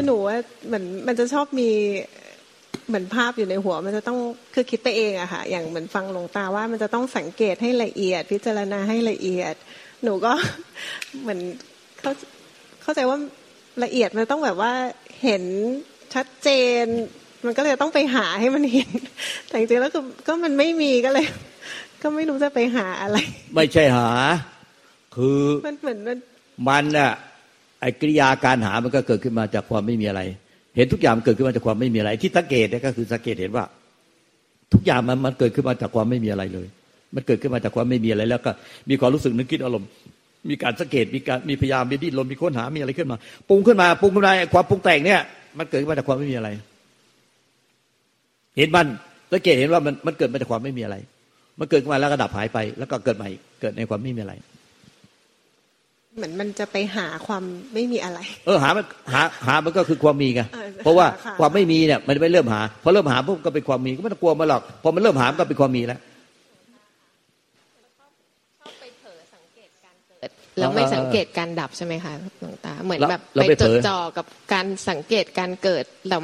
คือหนูว่าเหมือนมันจะชอบมีเหมือนภาพอยู่ในหัวมันจะต้องคือคิดไปเองอะค่ะอย่างเหมือนฟังหลวงตาว่ามันจะต้องสังเกตให้ละเอียดพิจารณาให้ละเอียดหนูก็เหมือนเข้าใจว่าละเอียดมันต้องแบบว่าเห็นชัดเจนมันก็เลยต้องไปหาให้มันเห็นแต่จริงๆแล้วก็มันไม่มีก็เลยก็ไม่รู้จะไปหาอะไรไม่ใช่หาคือมันเหมือนมันน่ะไอ้กิริยาการหามันก็เกิดขึ้นมาจากความไม่มีอะไรเห็นทุกอย่างเกิดขึ้นมาจากความไม่มีอะไรที่สังเกตเนี่ยก็คือสังเกตเห็นว่าทุกอย่างมันเกิดขึ้นมาจากความไม่มีอะไรเลยมันเกิดขึ้นมาจากความไม่มีอะไรแล้วก็มีความรู้สึกนึกคิดอารมณ์มีการสังเกตมีพยายามมีดิ้นรนมีค้นหามีอะไรขึ้นมาปรุงขึ้นมาความปรุงแต่งเนี่ยมันเกิดมาจากความไม่มีอะไรเห็นมันสังเกตเห็นว่ามันเกิดมาจากความไม่มีอะไรมันเกิดขึ้นมาแล้วก็ดับหายไปแล้วก็เกิดใหม่เกิดในความไม่มีอะไรเหมือนมันจะไปหาความไม่มีอะไรหามันก็คือความมีไงเพราะว่าความไม่มีเนี่ยมันไม่เริ่มหาพอเริ่มหาปุ๊บก็เป็นความมีก็ไม่ต้องกลัวมันหรอกพอมันเริ่มหาก็เป็นความมีแล้วชอบไปเผลอสังเกตการเกิดแล้วไม่สังเกตการดับใช่ไหมคะหลวงตาเหมือนแบบไปจดจ่อกับการสังเกตการเกิดเรา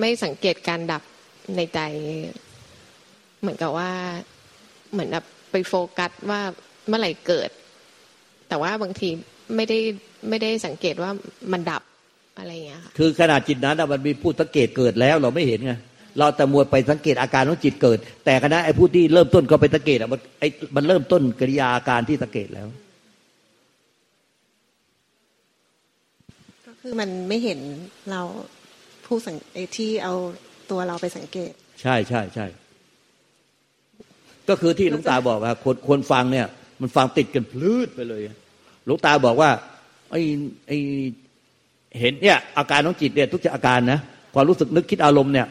ไม่สังเกตการดับในใจเหมือนกับว่าเหมือนแบบไปโฟกัสว่าเมื่อไหร่เกิดแต่ว่าบางทีไม่ได้สังเกตว่ามันดับอะไรอย่างเงี้ยค่ะคือขนาดจิตนั้นมันมีผู้สังเกตเกิดแล้วเราไม่เห็นไงเราแต่มัวไปสังเกตอาการของจิตเกิดแต่ขณะไอ้ผู้ที่เริ่มต้นก็ไปสังเกตมันเริ่มต้นกิริยาอาการที่สังเกตแล้วก็คือมันไม่เห็นเราผู้สังเกตที่เอาตัวเราไปสังเกตใช่ใช่ใช่ก็คือที่หลวงตาบอกว่าคนฟังเนี่ยมันฟังติดกันพลืดไปเลยหลวงตาบอกว่าไอ้เห็นเนี่ยอาการของจิตเนี่ยทุกอาการนะความรู้สึกนึกคิดอารมณ์เนี่ย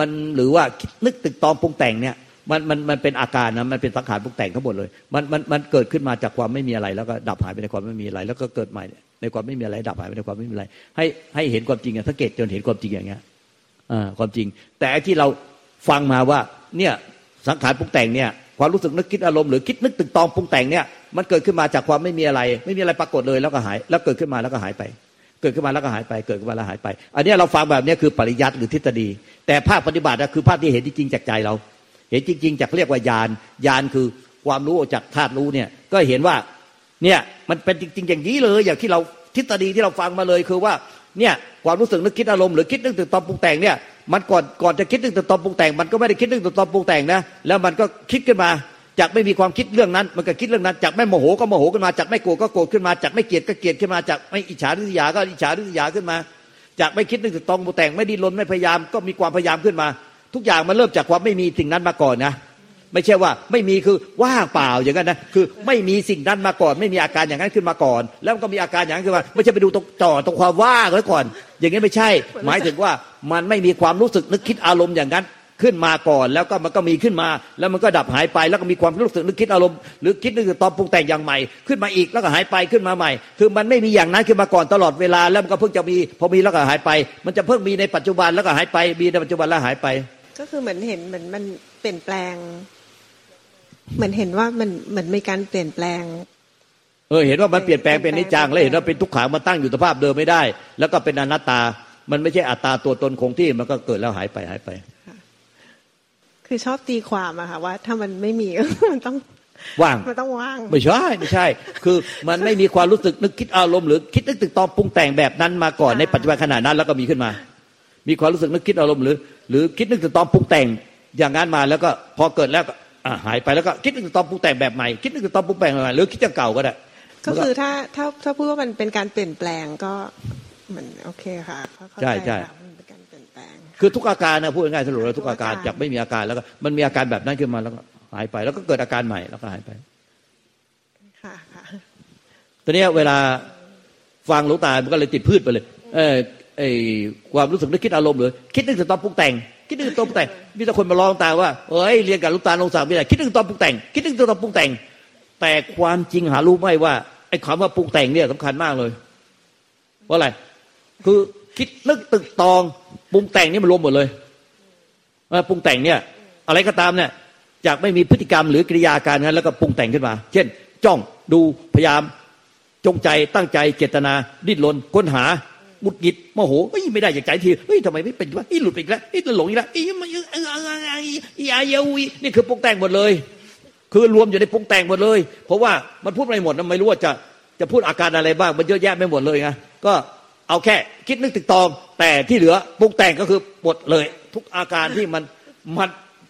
มันหรือว่าคิดนึกตึกตองปรุงแต่งเนี่ยมันเป็นอาการนะมันเป็นสังขารปรุงแต่งทั้งหมดเลยมันเกิดขึ้นมาจากความไม่มีอะไรแล้วก็ดับหายไปในความไม่มีอะไรแล้วก็เกิดใหม่ในความไม่มีอะไรดับหายไปในความไม่มีอะไรให้เห็นความจริงสังเกตจนเห็นความจริงอย่างเงี้ยความจริงแต่ที่เราฟังมาว่าเนี่ยสังขารปรุงแต่งเนี่ยความรู้สึกนึกคิดอารมณ์หรือคิดนึกตึกตองปรุงแต่งเนี่ยมันเกิดขึ้นมาจากความไม่มีอะไรปรากฏเลยแล้วก็หายแล้วเกิดขึ้นมาแล้วก็หายไปเกิดขึ้นมาแล้วก็หายไปเกิดขึ้นมาแล้วหายไปอันนี้เราฟังแบบนี้คือปริยัติหรือทฤษฎีแต่ภาคปฏิบัติคือภาคที่เห็นจริงจากใจเราเห็นจริงจากเรียกว่าญาณญาณคือความรู้จากธาตุรู้เนี่ยก็เห็นว่าเนี่ยมันเป็นจริงๆอย่างนี้เลยอย่างที่เราทฤษฎีที่เราฟังมาเลยคือว่าเนี่ยความรู้สึกนึกคิดอารมณ์หรือคิดนึกตึกตองปรุงแต่งเนี่ยมันก่อนจะคิดนึกตึกตองปรุงแต่งมันก็ไม่ได้คิดนึกตึกตองปรุงแต่งนะแล้วมันก็คิดขึ้นมาจากไม่มีความคิดเรื่องนั้นมันก็คิดเรื่องนั้นจากไม่โมโหก็โมโหขึ้นมาจากไม่โกรธก็โกรธขึ้นมาจากไม่เกลียดก็เกลียดขึ้นมาจากไม่อิจฉาริษยาก็อิจฉาริษยาขึ้นมาจากไม่คิดนึกตึกตองปรุงแต่งไม่ดิ้นรนไม่พยายามก็มีความพยายามขึ้นมาทุกอย่างมันเริ่มจากความไม่มีสิ่งนั้นมาก่อนนะไม่ใช่ว่าไม่มีคือว่างเปล่าอย่างนั้นนะคือไม่มีสิ่งนั้นมาก่อนไม่มีอาการอย่างนั้นขึ้นมาก่อนแล้วก็มีอาการอย่างนั้นขึ้นมาไม่ใช่ไปดูตรงจ่อตรงความว่างแล้วก่อนอย่างนี้ไม่ใช่หมายถึงว่ามันไม่มีความรู้สึกนึกคิดอารมณ์อย่างนั้นขึ้นมาก่อนแล้วก็มันก็มีขึ้นมาแล้วมันก็ดับหายไปแล้วก็มีความรู้สึกนึกคิดอารมณ์หรือคิดนึกตอนปรุงแต่งอย่างใหม่ขึ้นมาอีกแล้วก็หายไปขึ้นมาใหม่คือมันไม่มีอย่างนั้นขึ้นมาก่อนตลอดเวลาแล้วมันก็เพิ่งจะมีพอมีแล้วก็หายไปมันจะเพิ่งมีในปัจจุบันแล้วก็หายไปมีในปัจจุบันแล้วหายไปก็คือเหมือนเห็นเหมือนมันเปลี่ยนแปลงเหมือนเห็นว่ามันเหมือนมีการเปลี่ยนแปลงเห็นว่ามันเปลี่ยนแปลงเป็นนิจจังแล้วเห็นว่าเป็นทุกขังมันตั้งอยู่สภาพเดิมไม่ได้แล้วก็เป็นอนัตตามันไม่ใช่อัตตาตัวตนคงที่มันก็เกิดแล้วหายไปคือชอบตีความอะค่ะว่าถ้ามันไม่มีมันต้องว่างมันต้องว่างไม่ใช่คือมันไม่มีความรู้สึกนึกคิดอารมณ์หรือคิดนึกตึกตองปรุงแต่งแบบนั้นมาก่อนในปัจจุบันขณะนั้นแล้วก็มีขึ้นมามีความรู้สึกนึกคิดอารมณ์หรือคิดนึกตึกตองปรุงแต่งอย่างนั้นมาแล้วก็พอเกิดแล้วหายไปแล้วก็คิดนึกตอนปรุงแต่งแบบใหม่คิดนึกตอนปรุงแต่งใหม่หรือคิดอย่างเก่าก็ได้ก็คือถ้าพูดว่ามันเป็นการเปลี่ยนแปลงก็มันโอเคค่ะใช่ใช่มันเป็นการเปลี่ยนแปลงคือทุกอาการนะพูดง่ายๆสรุปแล้วทุกอาการจากไม่มีอาการแล้วก็มันมีอาการแบบนั้นขึ้นมาแล้วก็หายไปแล้วก็เกิดอาการใหม่แล้วก็หายไปค่ะค่ะตอนนี้เวลาฟังหลวงตามันก็เลยติดพืชไปเลยไอความรู้สึกนึกคิดอารมณ์หรือคิดนึกตอนปรุงแต่งคิดถึงตอนปรุงแต่งมีแต่คนมาลองตาว่าเอ้ยเรียนกับหลวงตาลงศักดิ์ไม่ได้คิดถึงตอนปรุงแต่งคิดถึงตอนปรุงแต่งแต่ความจริงหารู้ไม่ว่าไอ้คำว่าปรุงแต่งเนี่ยสำคัญมากเลยเพราะอะไรคือคิดนึกตึกตองปรุงแต่งนี่มันรวมหมดเลยปรุงแต่งเนี่ยอะไรก็ตามเนี่ยจากไม่มีพฤติกรรมหรือกิริยาการนั้นแล้วก็ปรุงแต่งขึ้นมาเช่นจ้องดูพยายามจงใจตั้งใจเจตนาดิ้นรนค้นหา หงุดหงิดโมโหเฮ้ยไม่ได้อย่างใจทีเฮ้ยทำไมไม่เป็นวะเฮ้ยหลุดไปอีกแล้วเฮ้ยหลงอีกแล้วเฮ้ยมันเยอะนี่คือปรุงแต่งหมดเลยคือรวมอยู่ในปรุงแต่งหมดเลยเพราะว่ามันพูดไม่หมดนะไม่รู้ว่าจะพูดอาการอะไรบ้างมันเยอะแยะไม่หมดเลยนะก็เอาแค่คิดนึกตึกตองแต่ที่เหลือปรุงแต่งก็คือหมดเลยทุกอาการที่มัน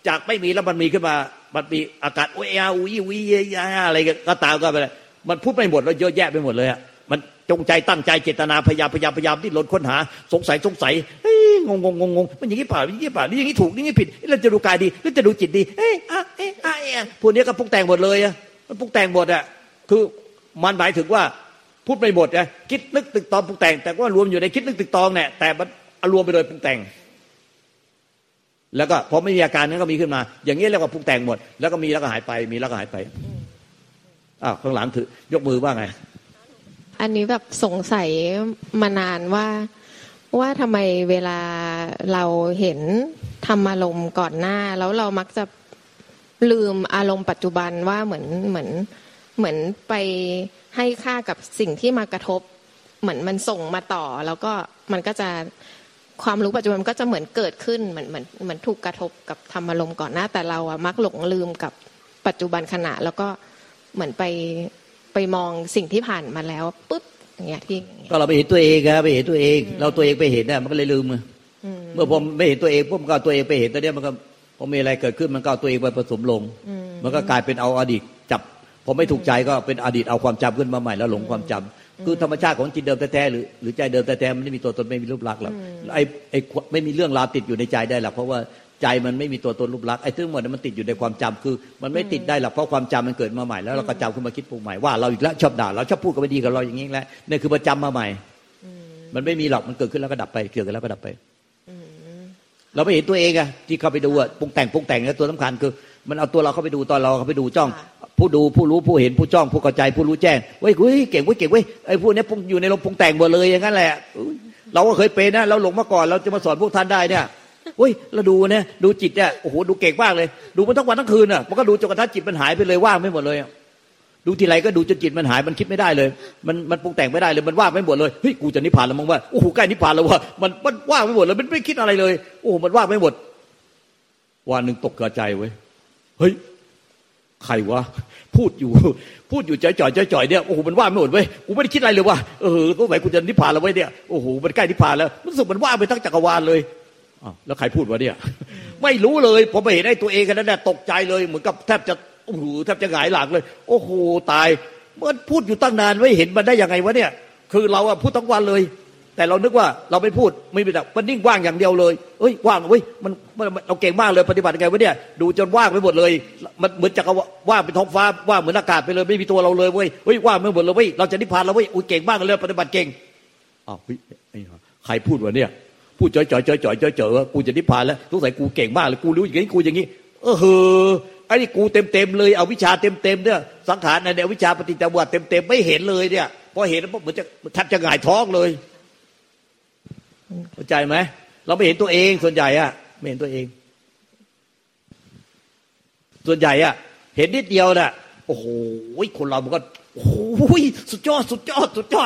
จากไม่มีแล้วมันมีขึ้นมามันมีอาการโอ้ยอาวุยวิยาอะไรก็ตามก็ไปเลยมันพูดไม่หมดแล้วเยอะแยะไปหมดเลยอ่ะมันจงใจตั้งใจเจตนาพยายามที่ลดค้นหาสงสัยเฮ้ยงงมันอย่างนี้เปล่าอย่างนี้เปล่านี่อย่างนี้ถูกนี่อย่างนี้ผิดเราจะดูกายดีเราจะดูจิตดีเฮ้ยพวกนี้ก็ปรุงแต่งหมดเลยอ่ะมันปรุงแต่งหมดอ่ะคือมันหมายถึงว่าพูดไม่หมดนะคิดนึกตึกตองปรุงแต่งแต่ว่ารวมอยู่ในคิดนึกตึกตองเนี่ยแต่มันรวมไปโดยปรุงแต่งแล้วก็พอไม่มีอาการนั้นก็มีขึ้นมาอย่างนี้เรียกว่าปรุงแต่งหมดแล้วก็มีแล้วก็หายไปมีแล้วก็หายไปอ้าวข้างหลังถือยกมือว่าไงอันนี้แบบสงสัยมานานว่าทำไมเวลาเราเห็นธรรมอารมณ์ก่อนหน้าแล้วเรามักจะลืมอารมณ์ปัจจุบันว่าเหมือนไปให้ค่ากับสิ่งที่มากระทบเหมือนมันส่งมาต่อแล้วก็มันก็จะความรู้ปัจจุบันก็จะเหมือนเกิดขึ้นเหมือนถูกกระทบกับธรรมอารมณ์ก่อนหน้าแต่เราอะมักหลงลืมกับปัจจุบันขณะแล้วก็เหมือนไปมองสิ่งที่ผ่านมาแล้วปุ๊บอย่างเงี้ยที่ก็เราไปเห็นตัวเองครับไปเห็นตัวเองเราตัวเองไปเห็นเนี่ยมันก็เลยลืมเมื่อผมไม่เห็นตัวเองผมก็ตัวเองไปเห็นตัวเนี้ยมันก็พอมีอะไรเกิดขึ้นมันก็ตัวเองไปผสมลงมันก็กลายเป็นเอาอดีตจับพอไม่ถูกใจก็เป็นอดีตเอาความจำขึ้นมาใหม่แล้วหลงความจำคือธรรมชาติของจิตเดิมแท้ๆหรือใจเดิมแท้ๆมันไม่มีตัวตนไม่มีรูปลักษณ์หรอกไอ้ไม่มีเรื่องราวติดอยู่ในใจได้หรอกเพราะว่าใจมันไม่มีตัวตนรูปลักษณ์ไอ้ทั้งหมดมันติดอยู่ในความจำคือมันไม่ติดได้หรอกเพราะความจำมันเกิดมาใหม่แล้วเราก็จำขึ้นมาคิดปรุงใหม่ว่าเราอีกแล้วชอบด่าเราชอบพูดกับไม่ดีกับเราอย่างนี้แล้วนี่คือประจำมาใหม่มันไม่มีหรอกมันเกิดขึ้นแล้วก็ดับไปเกิดขึ้นแล้วก็ดับไปเราไม่เห็นตัวเองอะที่เข้าไปดูอะปรุงแต่งแล้วตัวสำคัญคือมันเอาตัวเราเข้าไปดูตอนเราเข้าไปดูจ้องผู้ดูผู้รู้ผู้เห็นผู้จ้องผู้เข้าใจผู้รู้แจ้งเว้ยเก่งเว้ยไอ้พวกนี้อยู่ในลมปรุงแต่งหมดเลยอย่างนั้นแหละเราก็เคยเป็นนะเราหลงมาก่อนเราจะมาสอนพวกท่านได้เนี่ยเว้ยเราดูเนี่ยดูจิตเนี่ยโอ้โหดูเก่งมากเลยดูมันทั้งวันทั้งคืนอ่ะมันก็ดูจนกระทั่งจิตมันหายไปเลยว่างไม่หมดเลยดูทีไรก็ดูจนจิตมันหายมันคิดไม่ได้เลยมันปรุงแต่งไม่ได้เลยมันว่างไม่หมดเลยเฮ้ยกูจะนิพพานแล้วมั้งว่าโอ้โหใกล้นิพพานแล้วว่ะมันว่างไม่หมดเลยมันไม่คิดอะไรเลยโอ้มันว่างไม่หมดวันนึงตกใจเว้ยเฮ้ยใครวะพูดอยู่จ่อยเนี่ยโอ้โหมันว่าไม่หมดเว้ยกูไม่ได้คิดอะไรเลยว่ะก็ไหนกูจะนิพพานแล้วเว้ยเนี่ยโอ้โหมันใกล้นิพพานแล้วรู้สึกมันว่าไปทั้งจักรวาลเลยอ้าวแล้วใครพูดวะเนี่ยไม่รู้เลยผมไปเห็นไอ้ตัวเองกันนั้นน่ะตกใจเลยเหมือนกับแทบจะโอ้โหแทบจะหงายหลังเลยโอ้โหตายมันพูดอยู่ตั้งนานไม่เห็นมันได้ยังไงวะเนี่ยคือเราอะพูดทั้งวันเลยแต่เรานึกว่าเราไม่พูดไม่มีแต่มันนิ่งว่างอย่างเดียวเลยเอ้ยว่างเว้ยมันเราเก่งมากเลยปฏิบัติยังไงวะเนี่ยดูจนว่างไปหมดเลยมันเหมือนจักรวาลว่างเป็นท้องฟ้าว่างเหมือนอากาศไปเลยไม่มีตัวเราเลยเว้ยเฮ้ยว่างไปหมดเลยเว้ยเราจะนิพพานแล้วเว้ยอุ๊ยเก่งมากเลยปฏิบัติเก่งอ้าวเฮ้ยใครพูดวะเนี่ยพูดจ่อยว่ากูจะนิพพานแล้วสงสัยกูเก่งมากเลยกูรู้อย่างนี้กูอย่างนี้ไอ้นี่กูเต็มเลยเอาวิชาเต็มเนี่ยสังขารในอวิชชาปฏิจจสมุปบาทเต็มไม่เห็นเลยเนี่ยพอเห็นปุ๊บเหมือนจะแทบจะหงายท้องเลยเข้าใจไหมเราไม่เห็นตัวเองส่วนใหญ่อะไม่เห็นตัวเองส่วนใหญ่อะเห็นนิดเดียวน่ะโอ้โหคนเรามันก็โอ้โหสุดยอ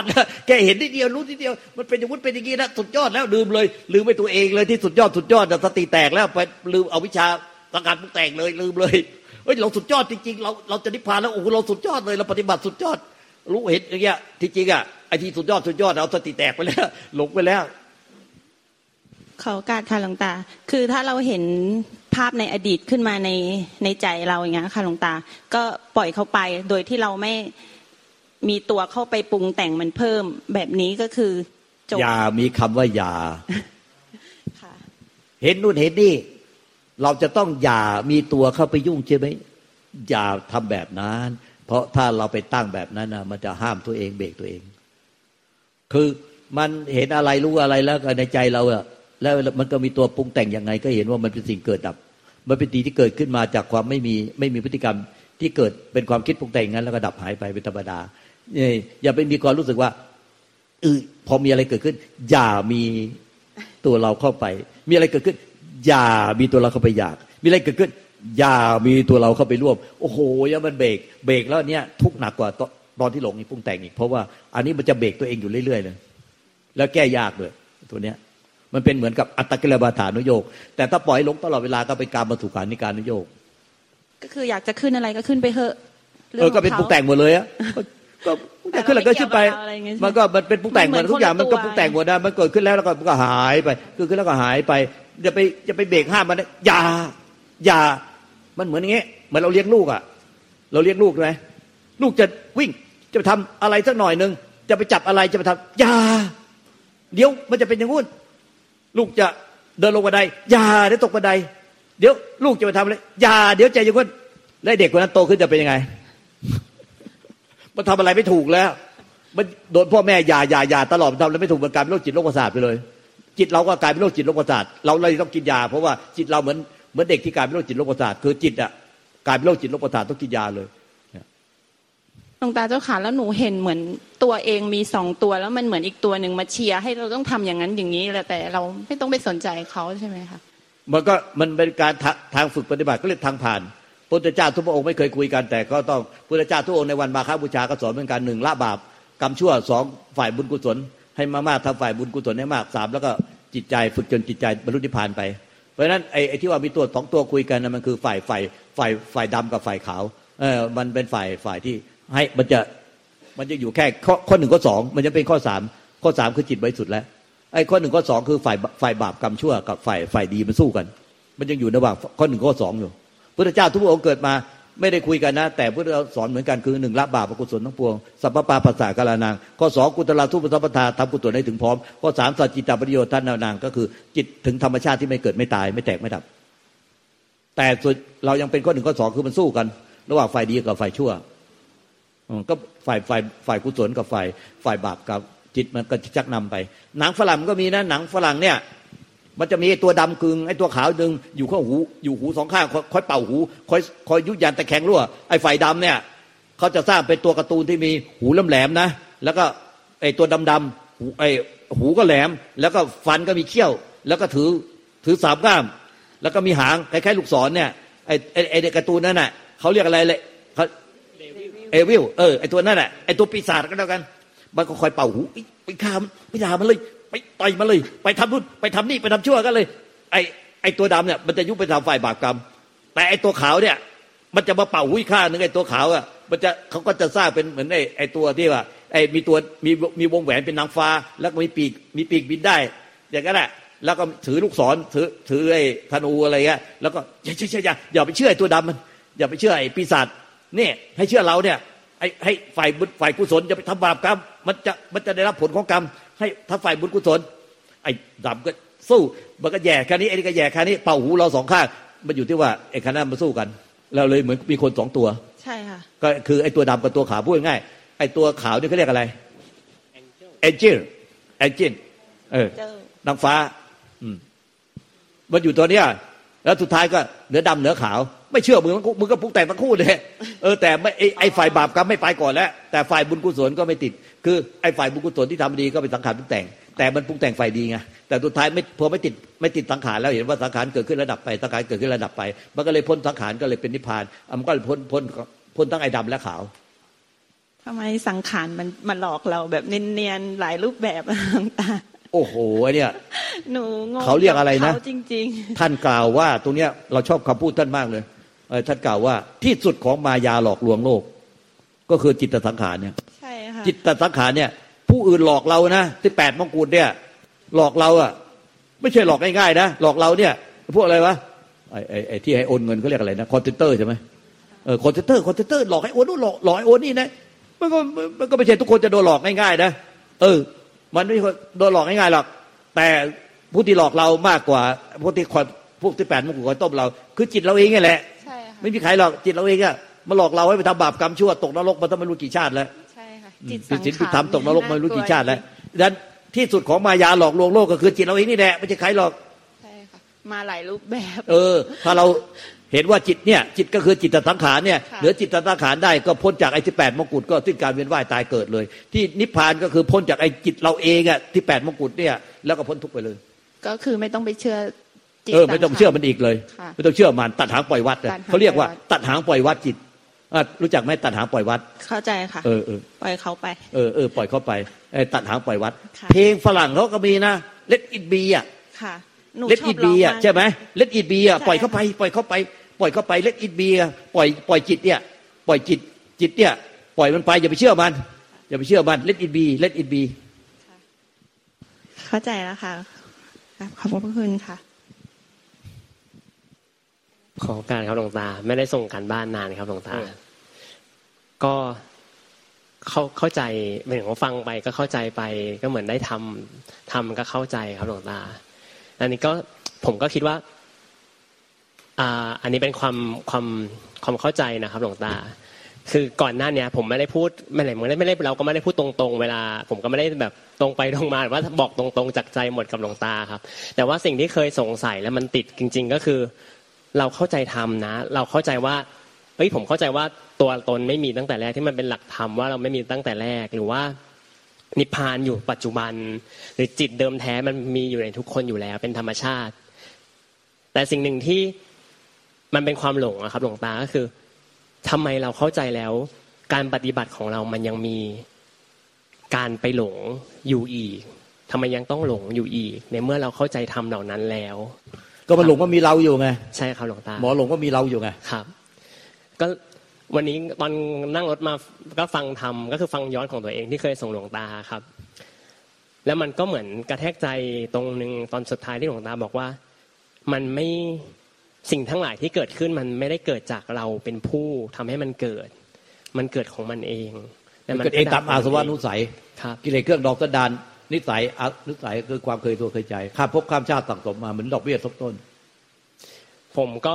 ดนะแกเห็นนิดเดียวรู้นิดเดียวมันเป็นอย่างวุ้นเป็นอย่างงี้นะสุดยอดแล้วลืมเลยลืมไปตัวเองเลยที่สุดยอดแต่สติแตกแล้วไปลืมเอาวิชาสังขารปรุงแต่งเลยลืมเลยเฮ้ยเราสุดยอดจริงๆเราจะนิพพานแล้วโอ้โหเราสุดยอดเลยเราปฏิบัติสุดยอดรู้เห็นอย่างเงี้ยที่จริงอะไอ้ที่สุดยอดเอาสติแตกไปแล้วหลงไปแล้วขอโอกาสค่ะหลวงตาคือถ้าเราเห็นภาพในอดีตขึ้นมาในใจเราอย่างเงี้ยค่ะหลวงตาก็ปล่อยเขาไปโดยที่เราไม่มีตัวเข้าไปปรุงแต่งมันเพิ่มแบบนี้ก็คือจบอย่ามีคำว่าอย่า เห็นนู่นเห็นนี่เราจะต้องอย่ามีตัวเข้าไปยุ่งใช่ไหมอย่าทำแบบนั้นเพราะถ้าเราไปตั้งแบบนั้นนะมันจะห้ามตัวเองเบรกตัวเองคือมันเห็นอะไรรู้อะไรแล้วในใจเราอะแล้วมันก็มีตัวปรุงแต่งยังไงก็เห็นว่ามันเป็นสิ่งเกิดดับมันเป็นสิ่งที่เกิดขึ้นมาจากความไม่มีพฤติกรรมที่เกิดเป็นความคิดปรุงแต่งงั้นแล้วก็ดับหายไปเป็นธรรมดานี่อย่าไปมีความรู้สึกว่าพอมีอะไรเกิดขึ้นอย่ามีตัวเราเข้าไปมีอะไรเกิดขึ้นอย่ามีตัวเราเข้าไปอยากมีอะไรเกิดขึ้นอย่ามีตัวเราเข้าไปร่วมโอ้โหอย่ามันเบรกแล้วเนี่ยทุกข์หนักกว่าตอนที่หลงนี่ปรุงแต่งอีกเพราะว่าอันนี้มันจะเบรกตัวเองอยู่เรื่อยๆเลย แล้วแก้ยากด้วยตัวเนี้ยมันเป็นเหมือนกับอัตตกิลบาฐานุโยคแต่ถ้าปล่อยลงตลอดเวลาก็ไปกามสุขานิการุโยคก็คืออยากจะขึ้นอะไรก็ขึ้นไปเถอะก็เป็นปรุงแต่งหมดเลยอ่ะก็จะขึ้นแล้วก็ขึ้นไปมันก็มันเป็นปรุงแต่งหมดทุกอย่างมันก็ปรุงแต่งหมดนะมันเกิดขึ้นแล้วแล้วก็หายไปคือขึ้นแล้วก็หายไปจะไปเบรกห้ามมันนะอย่ามันเหมือนอย่างงี้เหมือนเราเลี้ยงลูกอ่ะเราเลี้ยงลูกมั้ยลูกจะวิ่งจะไปทำอะไรสักหน่อยนึงจะไปจับอะไรจะไปทำอย่าเดี๋ยวมันจะเป็นอย่างนู้นลูกจะเดินลงบันไดอย่าเดี๋ยวตกบันไดเดี๋ยวลูกจะไปทำอะไรอย่าเดี๋ยวใจอย่างนั้นแล้วเด็กคนนั้นโตขึ้นจะเป็นยังไงมันทำอะไรไม่ถูกแล้วมันโดนพ่อแม่อย่าตลอดมันทำแล้วไม่ถูกมันกลายเป็นโรคจิตโรคประสาทไปเลยจิตเราก็กลายเป็นโรคจิตโรคประสาทเราเลยต้องกินยาเพราะว่าจิตเราเหมือนเด็กที่กลายเป็นโรคจิตโรคประสาทคือจิตอ่ะกลายเป็นโรคจิตโรคประสาทต้องกินยาเลยหลวงตาเจ้าค่ะแล้วหนูเห็นเหมือนตัวเองมี2ตัวแล้วมันเหมือนอีกตัวนึงมาเชียร์ให้เราต้องทำอย่างนั้นอย่างนี้แต่เราไม่ต้องไปสนใจเค้าใช่มั้ยคะมันเป็นการทางฝึกปฏิบัติก็เรียกทางผ่านพุทธเจ้าทุกพระองค์ไม่เคยคุยกันแต่ก็ต้องพุทธเจ้าทุกองค์ในวันมาฆบูชาก็สอนเหมือนกัน1ละบาปกรรมชั่ว2ฝ่ายบุญกุศลให้มากๆทำฝ่ายบุญกุศลให้มาก3แล้วก็จิตใจฝึกจนจิตใจบรรลุนิพพานไปเพราะฉะนั้นไอ้ที่ว่ามีตัว2ตัวคุยกันน่ะมันคือฝ่ายดำกับฝ่ายขาวมันเป็นฝ่ายที่ให้มันจะอยู่แค่ข้อ1ข้อ2มันจะเป็นข้อ3ข้อ3คือจิตบริสุทธิ์แล้วไอ้ข้อ1ข้อ2คือฝ่ายบาปกรรมชั่วกับฝ่ายดีมันสู้กันมันยังอยู่ระหว่างข้อ1ข้อ2อยู่พระพุทธเจ้าทุกพระองค์เกิดมาไม่ได้คุยกันนะแต่พระพุทธเจ้าสอนเหมือนกันคือ1ละบาปอกุศลทั้งปวงสัพพปาปัสสะกาลานังข้อ2กุตลาทุปสัพพทาทำกุศลให้ถึงพร้อมข้อ3สัจจิตตประโยชน์ท่านนางก็คือจิตถึงธรรมชาติที่ไม่เกิดไม่ตายไม่แตกไม่ดับแต่สุดเรายังเป็นข้อ1ข้อ2คือมันสู้กันระหว่างฝ่ายดีกับฝ่ายชั่วก็ฝ่ายกุศลกับฝ่ายบาปกับจิตมันก็ชักนำไปหนังฝรั่งก็มีนะหนังฝรั่งเนี่ยมันจะมีไอ้ตัวดำกึ่งไอ้ตัวขาวดึงอยู่ข้างหูอยู่หู2ข้างคอยเป่าหูคอยยุยานตะแคงรั่วไอ้ฝ่ายดำเนี่ยเค้าจะสร้างเป็นตัวการ์ตูนที่มีหูแหลมๆนะแล้วก็ไอ้ตัวดำๆหูก็แหลมแล้วก็ฟันก็มีเขี้ยวแล้วก็ถือสามก้ามแล้วก็มีหางคล้ายๆลูกศรเนี่ยไอ้การ์ตูนนั่นน่ะเค้าเรียกอะไรเลยเค้าเอวิลไอ้ตัวนั่นน่ะไอ้ตัวปีศาจก็แล้วกันมันก็คอยเป่าหูไปฆ่ามันไปด่ามันเลยไปต่อยมาเลยไปทำนู่นไปทำนี่ไปทำชั่วกันเลยไอตัวดำเนี่ยมันจะยุบไปทางฝ่ายบาปกรรมแต่ไอตัวขาวเนี่ยมันจะมาเป่าหุ้ยข้านึงไอตัวขาวอ่ะมันจะเขาก็จะสร้างเป็นเหมือนไอตัวที่ว่าไอมีตัวมีวงแหวนเป็นนางฟ้าแล้วก็มีปีกบินได้อย่างนั้นแหละแล้วก็ถือลูกศรถือไอธนูอะไรเงี้ยแล้วก็อย่าไปเชื่อไอตัวดำมันอย่าไปเชื่อไอปีศาจนี่ให้เชื่อเราเนี่ยให้ฝ่ายกุศลจะไปทำบาปกรรมมันจะได้รับผลของกรรมให้ถ้าฝ่ายบุญกุศลไอ้ดำก็สู้มันก็แย่แค่นี้ไอ้นี่ก็แย่แค่นี้เป่าหูเราสองข้างมันอยู่ที่ว่าไอ้คณะมันสู้กันเราเลยเหมือนมีคนสองตัวใช่ค่ะก็คือไอ้ตัวดำกับตัวขาวพูดง่ายไอ้ตัวขาวนี่เขาเรียกอะไรแองเจิลนางฟ้ามันอยู่ตัวเนี้ยแล้วสุดท้ายก็เหนือดำเหนือขาวไม่เชื่อมึงก็ปลุกแต่งทั้งคู่เลยแต่ไม่ไอ้ฝ่ายบาปกรรมไม่ไปก่อนแล้วแต่ฝ่ายบุญกุศลก็ไม่ติดคือไอ้ฝ่ายบุญกุศลที่ทำดีก็เป็นสังขารปรุงแต่งแต่มันปรุงแต่งฝ่ายดีไงแต่สุดท้ายไม่ติดสังขารแล้วเห็นว่าสังขารเกิดขึ้นระดับไปสังขารเกิดขึ้นระดับไปมันก็เลยพ้นสังขารก็เลยเป็นนิพพานมันก็เลยพ้นทั้งไอ้ดำและขาวทำไมสังขารมันมาหลอกเราแบบเนียนๆหลายรูปแบบต่างโอ้โหเนี่ยหนูงงเขาเรียกอะไรนะจริงๆท่านกล่าวว่าตรงเนี้ยเราชอบคำพูดท่านมากเลยท่านกล่าวว่าที่สุดของมายาหลอกลวงโลกก็คือจิตสังขารเนี่ยใช่ค่ะจิตสังขารเนี่ยผู้อื่นหลอกเรานะที่8มงกุฎเนี่ยหลอกเราอ่ะไม่ใช่หลอกง่ายๆนะหลอกเราเนี่ยพวกอะไรวะไอ้ที่ให้โอนเงินเค้าเรียกอะไรนะคอนเทนเตอร์ใช่มั้ยคอนเทนเตอร์หลอกให้โอนนู่นหลอกให้โอนนี่นะมันก็ไม่ใช่ทุกคนจะโดนหลอกง่ายๆนะมันไม่โดนหลอกง่ายๆหรอกแต่ผู้ที่หลอกเรามากกว่าพวกที่8มงกุฎคอยต้มเราคือจิตเราเองนี่แหละไม่มีใครหรอกจิตเราเองอะมาหลอกเราให้ไปทำบาปกรรมชั่วตกนรกมาต้องไม่รู้กี่ชาติแล้วใช่ค่ะจิตสังขารที่ทำตกนรกมาไม่รู้กี่ชาติแล้วดังที่สุดของมายาหลอกลวงโลกก็คือจิตเราเองนี่แหละไม่ใช่ใครหรอกใช่ค่ะมาหลายรูปแบบถ้าเราเห็นว่าจิตเนี่ยจิตก็คือจิตสังขารเนี่ยเหลือจิตสังขารได้ก็พ้นจากไอ้ที่8มงกุฎก็สิ้นการเวียนว่ายตายเกิดเลยที่นิพพานก็คือพ้นจากไอ้จิตเราเองอะที่8มงกุฎเนี่ยแล้วก็พ้นทุกข์ไปเลยก็คือไม่ต้องไปเชื่อไม่ต้องเชื่อมันอีกเลยไม่ต้องเชื่อมันตัดหางปล่อยวัดเลยเขาเรียกว่าตัดหางปล่อยวัดจิต รู้จักไหมตัดหางปล่อยวัดเข้าใจค่ะปล่อยเขาไปปล่อยเขาไปตัดหางปล่อยวัดเพลงฝรั่งเขาก็มีนะ Let it be อ่ะค่ะLet it be อ่ะใช่ไหม Let it be อ่ะปล่อยเข้าไป Let it be อ่ะปล่อยจิตเนี่ยปล่อยจิตเนี่ยปล่อยมันไปอย่าไปเชื่อมัน Let it be Let it be เข้าใจแล้วค่ะขอบพระคุณค่ะขอการครับหลวงตาไม่ได้ส่งการบ้านนานครับหลวงตาก็เข้าใจเหมือนว่าฟังไปก็เข้าใจไปก็เหมือนได้ทำก็เข้าใจครับหลวงตาอันนี้ก็ผมก็คิดว่าอันนี้เป็นความเข้าใจนะครับหลวงตาคือก่อนหน้านี้ผมไม่ได้พูดไม่ได้เราก็ไม่ได้พูดตรงๆเวลาผมก็ไม่ได้แบบตรงไปตรงมาหรือว่าบอกตรงๆจากใจหมดกับหลวงตาครับแต่ว่าสิ่งที่เคยสงสัยแล้วมันติดจริงๆก็คือเราเข้าใจธรรมนะเราเข้าใจว่าเฮ้ยผมเข้าใจว่าตัวตนไม่มีตั้งแต่แรกที่มันเป็นหลักธรรมว่าเราไม่มีตั้งแต่แรกหรือว่านิพพานอยู่ปัจจุบันหรือจิตเดิมแท้มันมีอยู่ในทุกคนอยู่แล้วเป็นธรรมชาติแต่สิ่งหนึ่งที่มันเป็นความหลงนะครับหลวงตาก็คือทำไมเราเข้าใจแล้วการปฏิบัติของเรามันยังมีการไปหลงอยู่อีกทำไมยังต้องหลงอยู่อีกในเมื่อเราเข้าใจธรรมเหล่านั้นแล้วก็มันหลงว่ามีเราอยู่ไงใช่ครับหลวงตาหมอหลงว่ามีเราอยู่ไงครับก็วันนี้ตอนนั่งรถมาก็ฟังธรรมก็คือฟังย้อนของตัวเองที่เคยส่งหลวงตาครับแล้วมันก็เหมือนกระแทกใจตรงนึงตอนสุดท้ายที่หลวงตาบอกว่ามันไม่สิ่งทั้งหลายที่เกิดขึ้นมันไม่ได้เกิดจากเราเป็นผู้ทำให้มันเกิดมันเกิดของมันเองแต่มันเกิดเองตามอาสวะนุสัยครับกิเลสเครื่องดอกกระดานนิสัยคือความเคยตัวเคยใจข้ามภพข้ามชาติสั่งสมมาเหมือนดอกเบี้ยทบต้นผมก็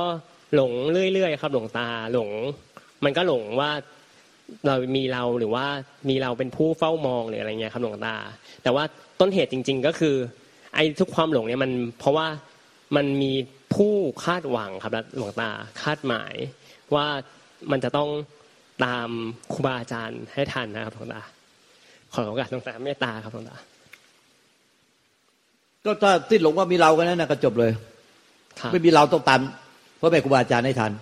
หลงเรื่อยๆครับหลวงตาหลงมันก็หลงว่าเรามีเราหรือว่ามีเราเป็นผู้เฝ้ามองหรืออะไรเงี้ยครับหลวงตาแต่ว่าต้นเหตุจริงๆก็คือไอ้ทุกความหลงเนี่ยมันเพราะว่ามันมีผู้คาดหวังครับหลวงตาคาดหมายว่ามันจะต้องตามครูบาอาจารย์ให้ทันนะครับหลวงตาขอโอกาสหลวงตาเมตตาครับหลวงตาก็ถ้าที่หลงว่ามีเรากันนั่นนะก็จบเลยไม่มีเราต้องตามเพราะแม่ครูบาอาจารย์ให้ทัน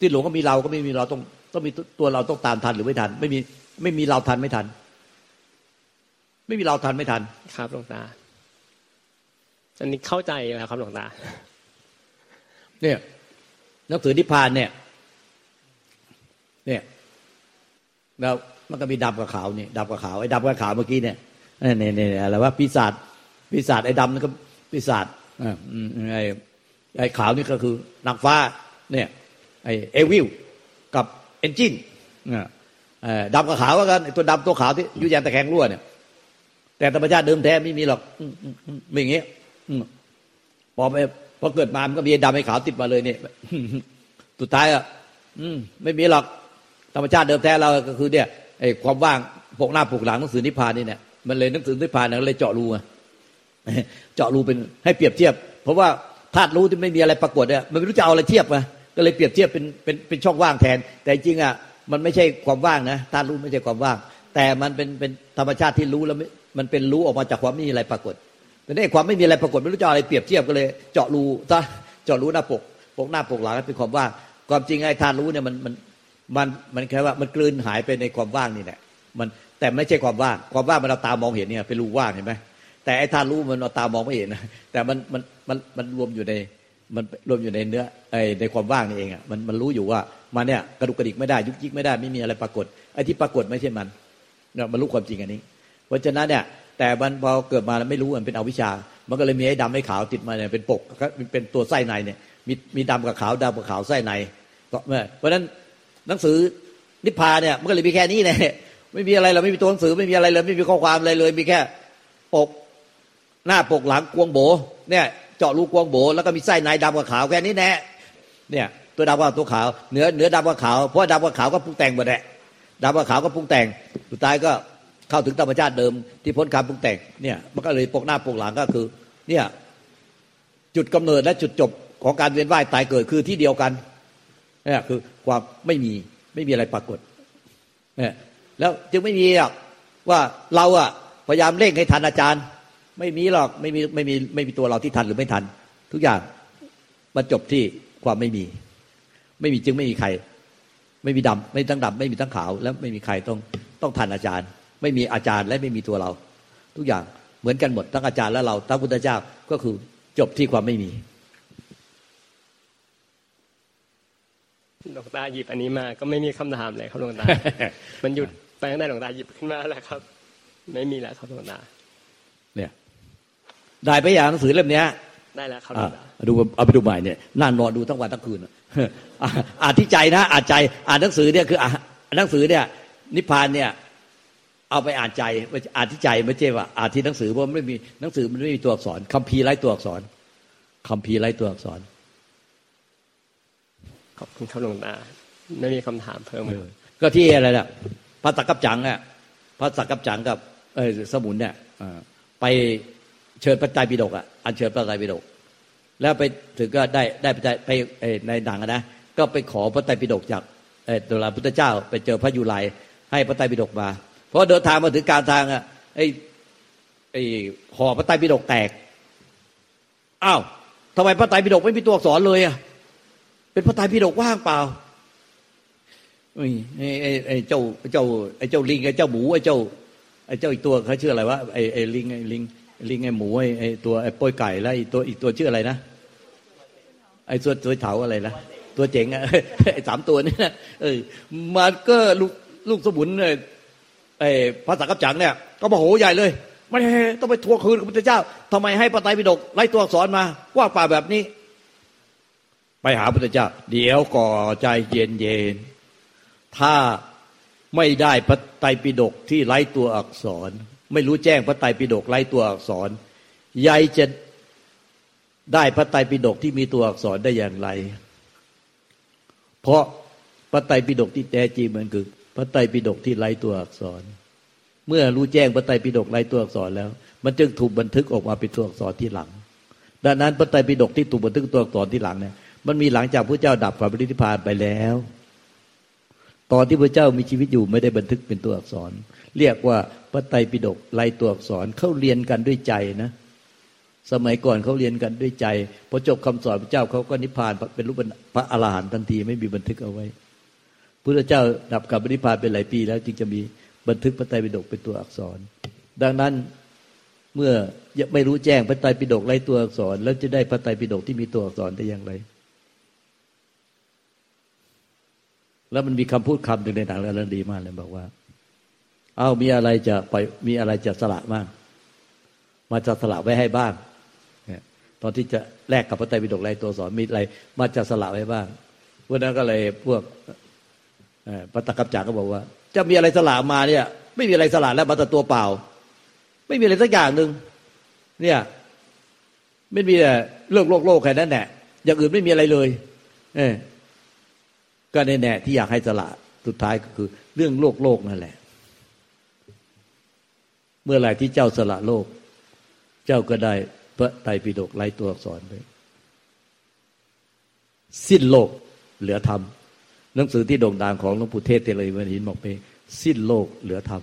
ที่หลงก็มีเราก็ไม่มีเราต้องมีตัวเราต้องตามทันหรือไม่ทันไม่มีเราทันไม่ทันไม่มีเราทันไม่ทันครับหลวงตาอันนี้เข้าใจแล้วครับหลวงตาเนี่ยหนังสือนิพพานเนี่ยแล้วมันก็มีดำกับขาวนี่ดำกับขาวไอ้ดำกับขาวเมื่อกี้เนี่ยนี่อะไรว่าปีศาจไอ้ดำนี่ก็ปีศาจไอ้ขาวนี่ก็คือนางฟ้าเนี่ยไอ้เอวิลกับเอนจินดำกับขาวกันตัวดำตัวขาวที่อยู่ยันตะแคงรั่วเนี่ยแต่ธรรมชาติเดิมแท้ไม่มีหรอกไม่อย่างเงี้ยพอเกิดมามันก็มีดำไอ้ขาวติดมาเลยเนี่ยสุดท้ายอ่ะไม่มีหรอกธรรมชาติเดิมแท้เราก็คือเนี่ยไอ้ความว่างพวกหน้าผูกหลังหนังสือนิพพานนี่เนี่ยมันเลยหนังสือนิพพานเนี่ยเลยเจาะรูเป็นให้เปรียบเทียบเพราะว่าธาตุรู้ที่ไม่มีอะไรปรากฏเนี่ยมันไม่รู้จะเอาอะไรเทียบมาก็เลยเปรียบเทียบเป็นช่องว่างแทนแต่จริงอ่ะมันไม่ใช่ความว่างนะธาตุรู้ไม่ใช่ความว่างแต่มันเป็นธรรมชาติที่รู้แล้วมันเป็นรู้ออกมาจากความไม่มีอะไรปรากฏแต่ในความไม่มีอะไรปรากฏไม่รู้จะอะไรเปรียบเทียบก็เลยเจาะรูหน้าปกหน้าปกหลังเป็นความว่างความจริงไอ้ธาตุรู้เนี่ยมันแค่ว่ามันกลืนหายไปในความว่างนี่แหละมันแต่ไม่ใช่ความว่างมันเอาตามองเห็นเนี่ยเป็นรูว่างเห็นมั้ยแต่ไอ้ธาตุรู้มันเอาตามองไม่เห็นนะแต่มันรวมอยู่ในเนื้อไอ้ในความว่างนี่เองอ่ะมันรู้อยู่ว่ามันเนี่ยกระดุกกระดิกไม่ได้ยุกยิกไม่ได้ไม่มีอะไรปรากฏไอ้ที่ปรากฏไม่ใช่มันเนี่ยมันรู้ความจริงอันนี้เพราะฉะนั้นเนี่ยแต่มันพอเกิดมาแล้วไม่รู้มันเป็นอวิชชามันก็เลยมีไอ้ดำไอ้ขาวติดมาเนี่ยเป็นปกเป็นตัวไส้ในเนี่ยมีดำกับขาวดำกับขาวไส้ในเพราะฉะนั้นหนังสือนิพพานเนี่ยมันก็เลยมีแค่นี้แหละไม่มีอะไรเราไม่มีตัวหนังสือไม่มีอะไรเลยไม่มีข้อความอะไรเลยมีแค่ปกหน้าปกหลังกวงโบเนี่ยเจาะรูกวงโบแล้วก็มีไส้ในดำกับขาวแค่นี้แหละเนี่ยตัวดำกับตัวขาวเหนือดำกับขาวเพราะดำกับขาวก็ปรุงแต่งหมดแหละดำกับขาวก็ปรุงแต่งสุดท้ายก็เข้าถึงธรรมชาติเดิมที่พ้นการปรุงแต่งเนี่ยมันก็เลยปกหน้าปกหลังก็คือเนี่ยจุดกำเนิดและจุดจบของการเวียนว่ายตายเกิดคือที่เดียวกันเนี่ยคือความไม่มีอะไรปรากฏเนี่ยแล้วจึงไม่มีหรอกว่าเราอะพยายามเร่งให้ทันอาจารย์ไม่มีหรอกไม่มีตัวเราที่ทันหรือไม่ทันทุกอย่างมันจบที่ความไม่มีจึงไม่มีใคร ไม่มีดำไม่ทั้งดำไม่มีทั้งขาวและไม่มีใครต้องผ่านอาจารย์ไม่มีอาจารย์และไม่มีตัวเราทุกอย่างเหมือนกันหมดทั้งอาจารย์และเราทั้งพุทธเจ้าก็คือจบที่ความไม่มีหลวงตาหยิบอันนี้มาก็ไม่มีคำถามเลยครับหลวงตา มันหยุดไปตั้งแต่หลวงตาหยิบขึ้นมาแล้วครับไม่มีแล้วครับหลวงตาเนี่ยได้ไปอย่างหนังสือเล่มนี้ได้แล้วครับหลวงตาดูเอาไปดูใหม่เนี่ยนั่งนอนดูทั้งวันทั้งคืนอ่านที่ใจนะอ่านใจอ่านหนังสือเนี่ยคืออ่านหนังสือเนี่ยนิพพานเนี่ยเอาไปอ่านใจอ่านที่ใจไม่ใช่ว่าอ่านที่หนังสือเพราะมันไม่มีหนังสือมันไม่มีตัวอักษรคัมภีร์ไร้ตัวอักษรคัมภีร์ไร้ตัวอักษรขอบคุณครับหลวงตาไม่มีคำถามเพิ่มเลยก็ที่อะไรล่ะพระสักกัปจั๋งเนี่ยพระสักกัปจั๋งกับสมุนเนี่ยไปเชิญพระไตรปิฎกอ่ะอัญเชิญพระไตรปิฎกแล้วไปถึงก็ได้ไปในหนังนะก็ไปขอพระไตรปิฎกจากโดราพุทธเจ้าไปเจอพระยุไลให้พระไตรปิฎกมาเพราะเดินทางมาถึงกลางทางอ่ะไอ้ห่อพระไตรปิฎกแตกอ้าวทำไมพระไตรปิฎกไม่มีตัวอักษรเลยอ่ะเป็นพระไตรปิฎกว่างเปล่าไอ้เจ้าไอ้เจ้าลิงไอ้เจ้าหมูไอ้เจ้าอีกตัวเขาชื่ออะไรวะไอ้ลิงไอ้หมูไอ้ตัวไอ้ป้อยไก่แล้วไอ้ตัวอีกตัวชื่ออะไรนะไอ้ตัวเถาอะไรนะตัวเจ๋งอ่ะไอ้3ตัวนี่นะมันก็ลูกสมุนไอ้พระสังฆจักรเนี่ยก็โมโหใหญ่เลยไม่ต้องไปทวงคืนพระพุทธเจ้าทำไมให้พระไตรปิฎกไล่ตัวอักษรมาว่างเปล่าแบบนี้ไปหาพระพุทธเจ้าเดี๋ยวก่อใจเย็นๆถ้าไม่ได้พระไตรปิฎกที่ไร้ตัวอักษรไม่รู้แจ้งพระไตรปิฎกไร้ตัวอักษรยายจะได้พระไตรปิฎกที่มีตัวอักษรได้อย่างไรเพราะพระไตรปิฎกที่แท้จริงมันคือพระไตรปิฎกที่ไร้ตัวอักษรเมื่อรู้แจ้งพระไตรปิฎกไร้ตัวอักษรแล้วมันจึงถูกบันทึกออกมาเป็นตัวอักษรที่หลังดังนั้นพระไตรปิฎกที่ถูกบันทึกตัวอักษรที่หลังเนี่ยมันมีหลังจากพระเจ้าดับความปรินิพพานไปแล้วตอนที่พระเจ้ามีชีวิตอยู่ไม่ได้บันทึกเป็นตัวอักษรเรียกว่าพระไตรปิฎกไร้ตัวอักษรเขาเรียนกันด้วยใจนะสมัยก่อนเขาเรียนกันด้วยใจพอจบคำสอนพระเจ้าเขาก็นิพพานเป็นรูปพระอรหันต์ทันทีไม่มีบันทึกเอาไว้พระเจ้าดับกับปรินิพพานเป็นหลายปีแล้วจึงจะมีบันทึกพระไตรปิฎกเป็นตัวอักษรดังนั้นเมื่อไม่รู้แจ้งพระไตรปิฎกไร้ตัวอักษรแล้วจะได้พระไตรปิฎกที่มีตัวอักษรได้อย่างไรแล้วมันมีคำพูดคำหนึ่งในหนังแล้วดีมากเลยบอกว่าเอามีอะไรจะปล่อยมีอะไรจะสละบ้างมาจะสละไว้ให้บ้างตอนที่จะแลกกับพระไตรปิฎกไร้ตัวอักษรมีอะไรมาจะสละไว้บ้างวันนั้นก็เลยพวกพระตะกับจากก็บอกว่าจะมีอะไรสละมาเนี่ยไม่มีอะไรสละแล้วมาแต่ตัวเปล่าไม่มีอะไรสักอย่างนึงเนี่ยไม่มีแต่เรื่องโลกแค่นั้นแหละอย่างอื่นไม่มีอะไรเลยก็แน่ๆที่อยากให้สละสุดท้ายก็คือเรื่องโลกนั่นแหละเมื่อไหร่ที่เจ้าสละโลกเจ้าก็ได้พระไตรปิฎกไร้ตัวอักษรไปสิ้นโลกเหลือธรรมหนังสือที่โด่งดังของหลวงปู่เทศเตเลยวันหินบอกไปสิ้นโลกเหลือธรรม